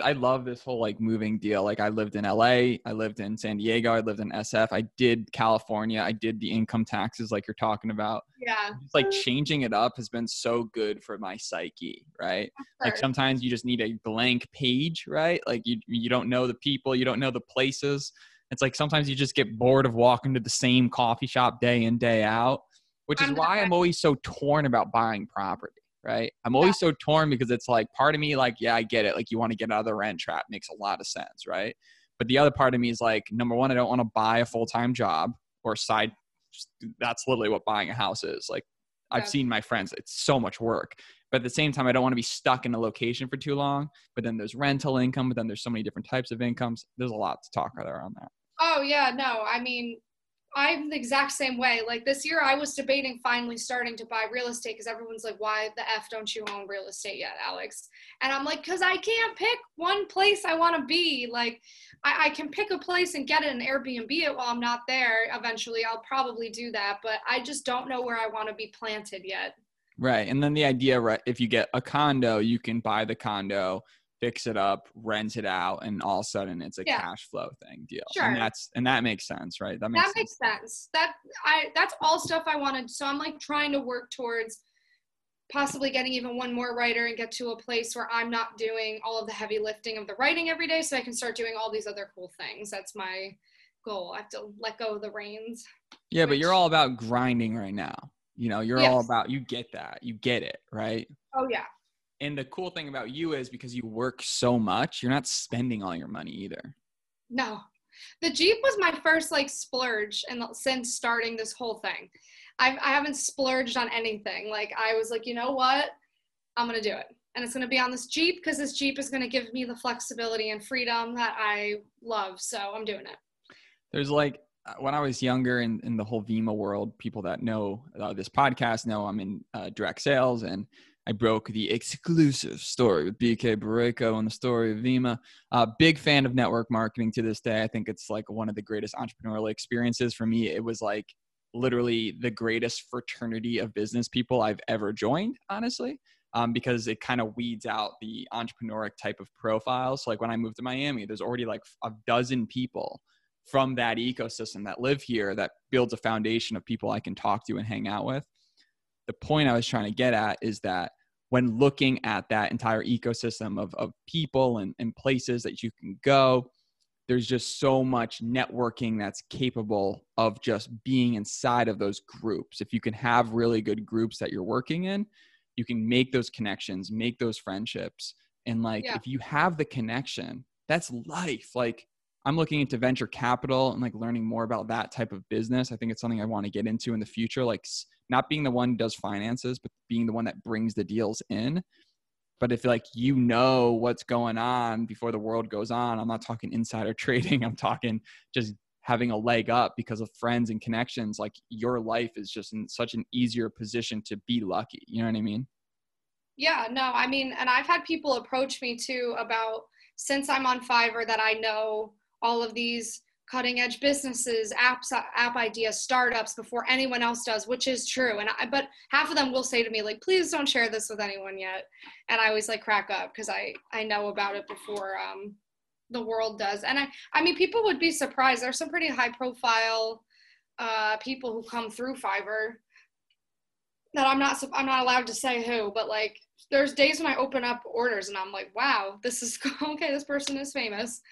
I love this whole like moving deal. Like I lived in LA, I lived in San Diego, I lived in SF, I did California, I did the income taxes like you're talking about. Yeah. Just, like changing it up has been so good for my psyche, right? Like sometimes you just need a blank page, right? Like you don't know the people, you don't know the places. It's like sometimes you just get bored of walking to the same coffee shop day in, day out, which is why I'm always so torn about buying property, right? I'm always so torn because it's like part of me like, yeah, I get it. Like you want to get out of the rent trap, makes a lot of sense, right? But the other part of me is like, number one, I don't want to buy a full-time job or side. That's literally what buying a house is. Like I've seen my friends, it's so much work. But at the same time, I don't want to be stuck in a location for too long. But then there's rental income, but then there's so many different types of incomes. There's a lot to talk about on that. Oh, yeah. No, I mean, I'm the exact same way. Like this year, I was debating finally starting to buy real estate because everyone's like, why the F don't you own real estate yet, Alex? And I'm like, because I can't pick one place I want to be. Like I can pick a place and get it and Airbnb it while I'm not there. Eventually, I'll probably do that. But I just don't know where I want to be planted yet. Right. And then the idea, right, if you get a condo, you can buy the condo, fix it up, rent it out, and all of a sudden it's a cash flow thing deal. Sure. And that makes sense, right? That makes sense. That's all stuff I wanted. So I'm like trying to work towards possibly getting even one more writer and get to a place where I'm not doing all of the heavy lifting of the writing every day so I can start doing all these other cool things. That's my goal. I have to let go of the reins. Yeah, but you're all about grinding right now. You know, you're all about, you get that, you get it, right? Oh yeah. And the cool thing about you is because you work so much, you're not spending all your money either. No, the Jeep was my first like splurge. And since starting this whole thing, I haven't splurged on anything. Like I was like, you know what, I'm going to do it. And it's going to be on this Jeep because this Jeep is going to give me the flexibility and freedom that I love. So I'm doing it. There's like, when I was younger in the whole Vima world, people that know this podcast know I'm in direct sales, and I broke the exclusive story with BK Borreco on the story of Vima. Big fan of network marketing to this day. I think it's like one of the greatest entrepreneurial experiences for me. It was like literally the greatest fraternity of business people I've ever joined, honestly, because it kind of weeds out the entrepreneurial type of profiles. So like when I moved to Miami, there's already like a dozen people from that ecosystem that live here that builds a foundation of people I can talk to and hang out with. The point I was trying to get at is that when looking at that entire ecosystem of people and places that you can go, there's just so much networking that's capable of just being inside of those groups. If you can have really good groups that you're working in, you can make those connections, make those friendships. And like, if you have the connection, that's life. Like, I'm looking into venture capital and like learning more about that type of business. I think it's something I want to get into in the future, like not being the one who does finances, but being the one that brings the deals in. But if like, you know what's going on before the world goes on, I'm not talking insider trading. I'm talking just having a leg up because of friends and connections. Like your life is just in such an easier position to be lucky. You know what I mean? Yeah, no, I mean, and I've had people approach me too about, since I'm on Fiverr, that I know all of these cutting edge businesses, apps, app ideas, startups before anyone else does, which is true. And but half of them will say to me, like, please don't share this with anyone yet. And I always like crack up because I know about it before the world does. And I mean, people would be surprised. There's some pretty high profile people who come through Fiverr that I'm not allowed to say who, but like there's days when I open up orders and I'm like, wow, this is okay. This person is famous.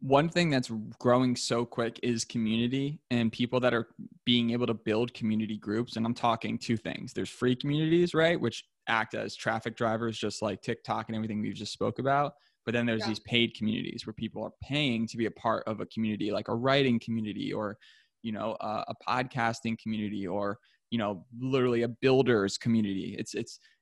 One thing that's growing so quick is community and people that are being able to build community groups. And I'm talking two things. There's free communities, right? Which act as traffic drivers, just like TikTok and everything we've just spoke about. But then there's these paid communities where people are paying to be a part of a community, like a writing community or, you know, a podcasting community or, you know, literally a builder's community.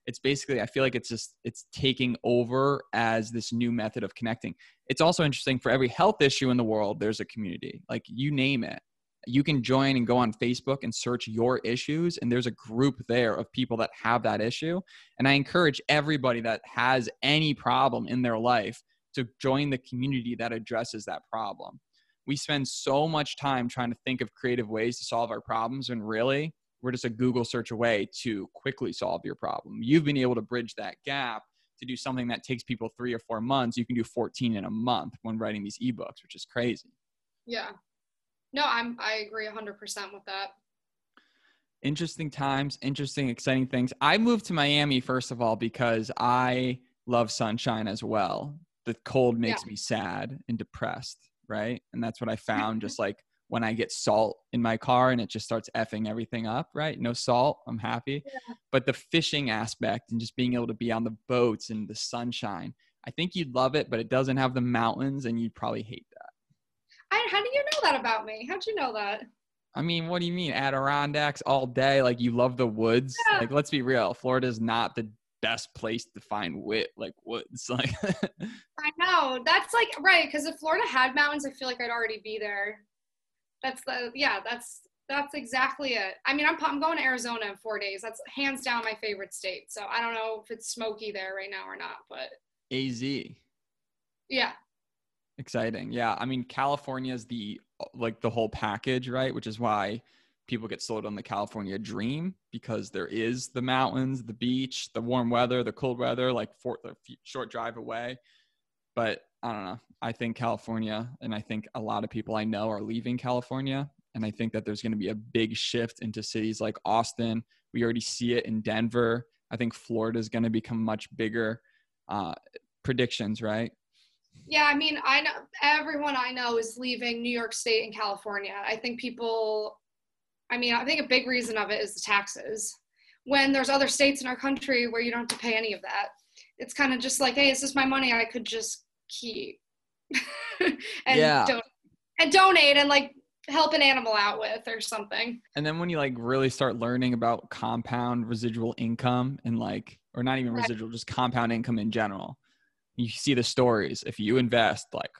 It's basically, I feel like it's taking over as this new method of connecting. It's also interesting, for every health issue in the world, there's a community, like you name it. You can join and go on Facebook and search your issues. And there's a group there of people that have that issue. And I encourage everybody that has any problem in their life to join the community that addresses that problem. We spend so much time trying to think of creative ways to solve our problems. And really, we're just a Google search away to quickly solve your problem. You've been able to bridge that gap to do something that takes people 3 or 4 months. You can do 14 in a month when writing these ebooks, which is crazy. Yeah. No, I agree 100% with that. Interesting times, interesting, exciting things. I moved to Miami, first of all, because I love sunshine as well. The cold makes me sad and depressed, right? And that's what I found, just like, when I get salt in my car and it just starts effing everything up, right? No salt, I'm happy. Yeah. But the fishing aspect and just being able to be on the boats and the sunshine, I think you'd love it, but it doesn't have the mountains and you'd probably hate that. How do you know that about me? How'd you know that? I mean, what do you mean? Adirondacks all day. Like you love the woods. Yeah. Like, let's be real. Florida's not the best place to find woods. Like I know, that's like, right. Cause if Florida had mountains, I feel like I'd already be there. That's exactly it. I mean, I'm going to Arizona in 4 days. That's hands down my favorite state. So I don't know if it's smoky there right now or not, but. AZ. Yeah. Exciting. Yeah. I mean, California is the whole package, right? Which is why people get sold on the California dream, because there is the mountains, the beach, the warm weather, the cold weather, like a short drive away. But I don't know. I think California, and I think a lot of people I know are leaving California. And I think that there's going to be a big shift into cities like Austin. We already see it in Denver. I think Florida is going to become much bigger. Predictions, right? Yeah. I mean, I know everyone I know is leaving New York State and California. I think a big reason of it is the taxes, when there's other states in our country where you don't have to pay any of that. It's kind of just like, hey, this is my money. I could just keep donate and like help an animal out with or something. And then when you like really start learning about compound residual income and like, or not even residual, just compound income in general, you see the stories. If you invest like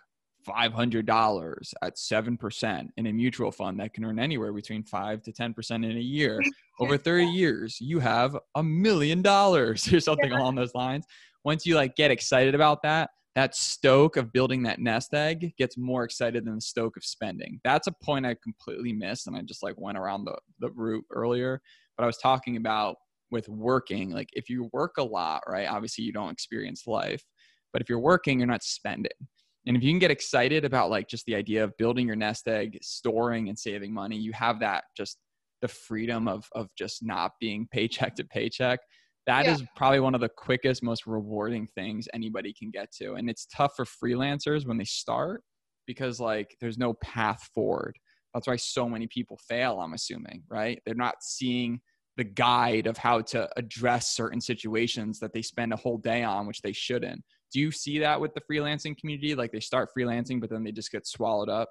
$500 at 7% in a mutual fund that can earn anywhere between 5% to 10% in a year, over 30 years, you have $1 million or something along those lines. Once you like get excited about that, that stoke of building that nest egg gets more excited than the stoke of spending. That's a point I completely missed. And I just like went around the route earlier, but I was talking about with working, like if you work a lot, right? Obviously you don't experience life, but if you're working, you're not spending. And if you can get excited about like just the idea of building your nest egg, storing and saving money, you have that just the freedom of just not being paycheck to paycheck. That is probably one of the quickest, most rewarding things anybody can get to. And it's tough for freelancers when they start because like there's no path forward. That's why so many people fail, I'm assuming, right? They're not seeing the guide of how to address certain situations that they spend a whole day on, which they shouldn't. Do you see that with the freelancing community? Like they start freelancing, but then they just get swallowed up.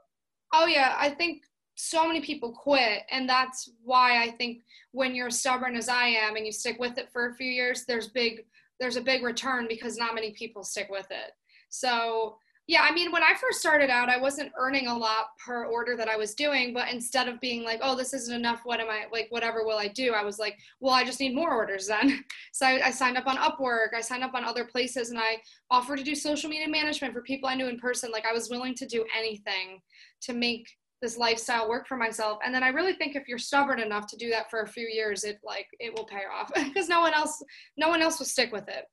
Oh yeah. I think so many people quit. And that's why I think when you're stubborn as I am and you stick with it for a few years, there's a big return because not many people stick with it. So yeah, I mean, when I first started out, I wasn't earning a lot per order that I was doing, but instead of being like, oh, this isn't enough, what am I, like, whatever will I do? I was like, well, I just need more orders then. So I signed up on Upwork, I signed up on other places, and I offered to do social media management for people I knew in person. Like, I was willing to do anything to make this lifestyle work for myself. And then I really think if you're stubborn enough to do that for a few years, it will pay off because no one else will stick with it.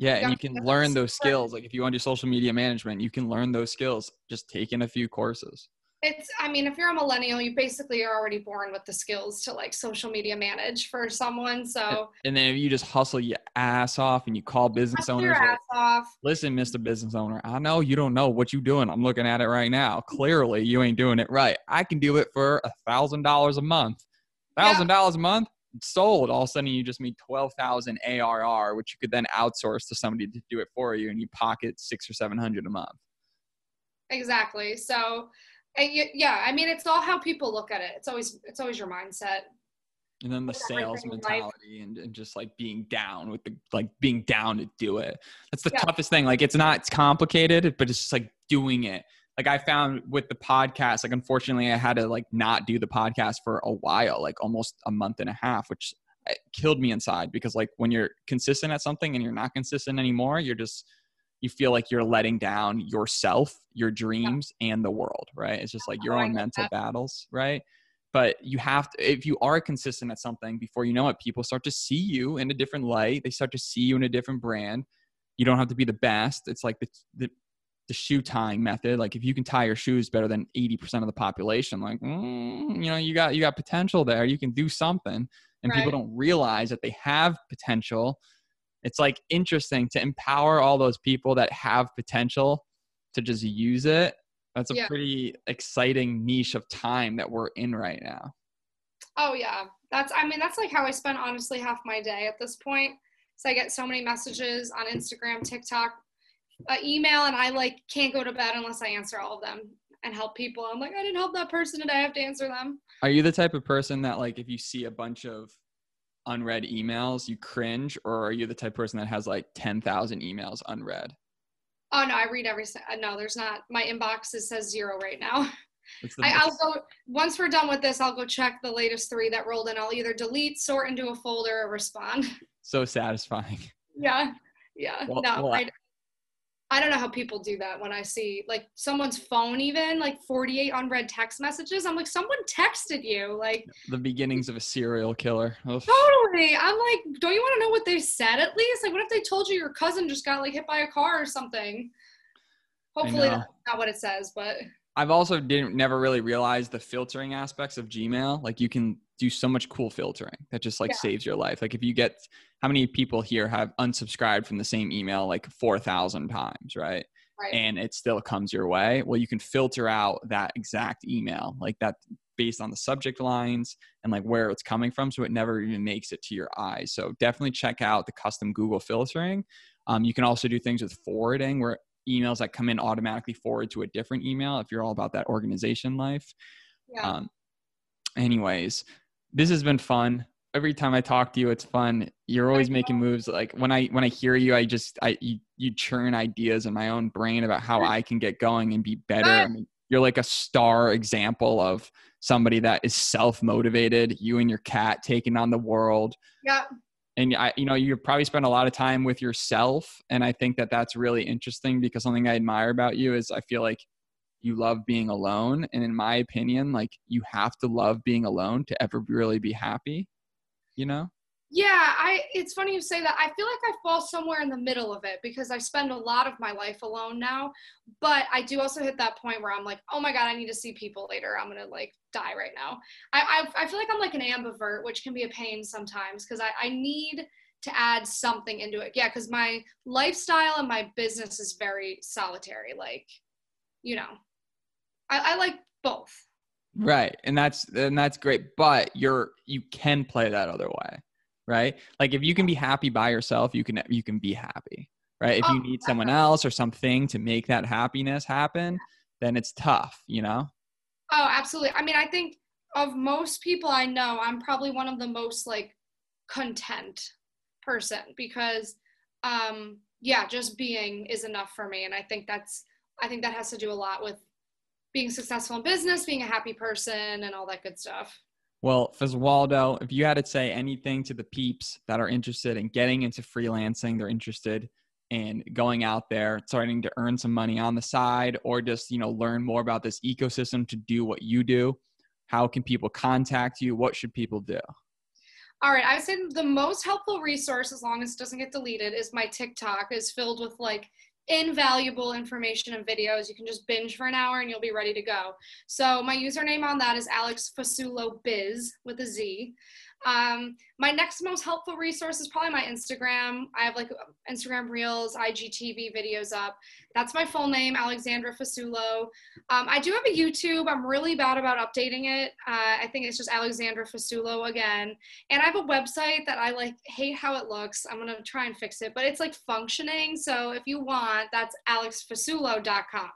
Yeah. And you can learn those skills. Like if you want to do social media management, you can learn those skills just taking a few courses. I mean, if you're a millennial, you basically are already born with the skills to like social media manage for someone. So, and then if you just hustle your ass off and you call business owners, listen, Mr. Business Owner, I know you don't know what you're doing. I'm looking at it right now. Clearly you ain't doing it right. I can do it for $1,000 a month, $1,000 a month. Sold, all of a sudden you just need 12,000 ARR, which you could then outsource to somebody to do it for you, and you pocket 600 or 700 a month. Exactly. So, yeah, I mean, it's all how people look at it. It's always your mindset. And then the sales mentality and just like being down with being down to do it. That's the toughest thing. Like it's complicated, but it's just like doing it. Like I found with the podcast, like unfortunately I had to like not do the podcast for a while, like almost a month and a half, which killed me inside because like when you're consistent at something and you're not consistent anymore, you feel like you're letting down yourself, your dreams, and the world, right? It's just like your own mental battles, right? But you have to, if you are consistent at something, before you know it, people start to see you in a different light. They start to see you in a different brand. You don't have to be the best. It's like the shoe tying method. Like if you can tie your shoes better than 80% of the population, like, you know, you got potential there, you can do something. And People don't realize that they have potential. It's like interesting to empower all those people that have potential to just use it. That's a pretty exciting niche of time that we're in right now. Oh yeah. That's like how I spend honestly half my day at this point. So I get so many messages on Instagram, TikTok, email, and I like can't go to bed unless I answer all of them and help people. I'm like, I didn't help that person today, I have to answer them. Are you the type of person that like if you see a bunch of unread emails you cringe, or are you the type of person that has like 10,000 emails unread? Oh no, I read every no, there's not. My inbox says zero right now. I'll go, once we're done with this, I'll go check the latest 3 that rolled in. I'll either delete, sort into a folder, or respond. So satisfying. Yeah. Well, no, well, I don't know how people do that. When I see like someone's phone, even like 48 unread text messages, I'm like, someone texted you. Like the beginnings of a serial killer. Oof. Totally. I'm like, don't you want to know what they said at least? Like what if they told you your cousin just got like hit by a car or something? Hopefully that's not what it says, but. I've also never really realized the filtering aspects of Gmail. Like you can do so much cool filtering that just like saves your life. Like if you get, how many people here have unsubscribed from the same email like 4,000 times, right? And it still comes your way. Well, you can filter out that exact email like that based on the subject lines and like where it's coming from. So it never even makes it to your eyes. So definitely check out the custom Google filtering. You can also do things with forwarding where emails that come in automatically forward to a different email if you're all about that organization life. Yeah. Anyways, this has been fun. Every time I talk to you, it's fun. You're always making moves. Like when I hear you, you churn ideas in my own brain about how I can get going and be better. I mean, you're like a star example of somebody that is self-motivated, you and your cat taking on the world. Yeah. And you probably spend a lot of time with yourself. And I think that that's really interesting because something I admire about you is I feel like you love being alone. And in my opinion, like you have to love being alone to ever really be happy, you know? Yeah. It's funny you say that. I feel like I fall somewhere in the middle of it because I spend a lot of my life alone now, but I do also hit that point where I'm like, oh my God, I need to see people later. I'm going to like die right now. I feel like I'm like an ambivert, which can be a pain sometimes because I need to add something into it. Yeah. Cause my lifestyle and my business is very solitary. Like, you know, I like both. Right. And that's great. But you can play that other way, right? Like if you can be happy by yourself, you can be happy, right? If you need someone else or something to make that happiness happen, then it's tough, you know? Oh, absolutely. I mean, I think of most people I know, I'm probably one of the most like content person because, just being is enough for me. And I think that has to do a lot with being successful in business, being a happy person and all that good stuff. Well, Faswaldo, if you had to say anything to the peeps that are interested in getting into freelancing, they're interested in going out there, starting to earn some money on the side, or just, you know, learn more about this ecosystem to do what you do, how can people contact you? What should people do? All right. I would say the most helpful resource, as long as it doesn't get deleted, is my TikTok is filled with like invaluable information and videos. You can just binge for an hour and you'll be ready to go. So my username on that is Alex Fasulo Biz with a Z. My next most helpful resource is probably my Instagram. I have like Instagram Reels, IGTV videos up. That's my full name, Alexandra Fasulo. I do have a YouTube. I'm really bad about updating it. I think it's just Alexandra Fasulo again. And I have a website that I like hate how it looks. I'm going to try and fix it, but it's like functioning. So if you want, that's alexfasulo.com.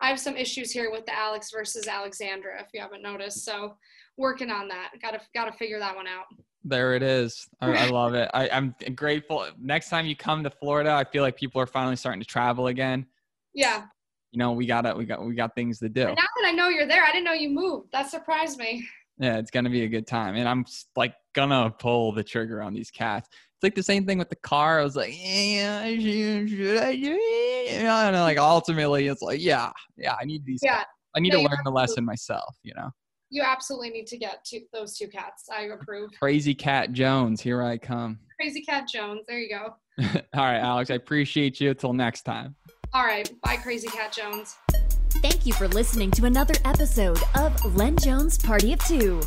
I have some issues here with the Alex versus Alexandra, if you haven't noticed. So working on that. Got to figure that one out. There it is. I love it. I'm grateful. Next time you come to Florida, I feel like people are finally starting to travel again. Yeah. You know, we got things to do. And now that I know you're there, I didn't know you moved. That surprised me. Yeah. It's going to be a good time. And I'm like going to pull the trigger on these cats. It's like the same thing with the car. I was like, yeah, should I do it? You know, and like ultimately it's like, yeah, I need these. Yeah. Cats. I need to learn the lesson myself, you know? You absolutely need to get those two cats. I approve. Crazy Cat Jones. Here I come. Crazy Cat Jones. There you go. All right, Alex, I appreciate you. Till next time. All right. Bye, Crazy Cat Jones. Thank you for listening to another episode of Len Jones Party of Two.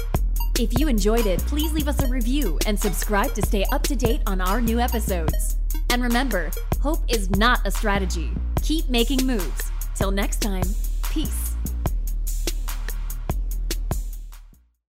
If you enjoyed it, please leave us a review and subscribe to stay up to date on our new episodes. And remember, hope is not a strategy. Keep making moves. Till next time, peace.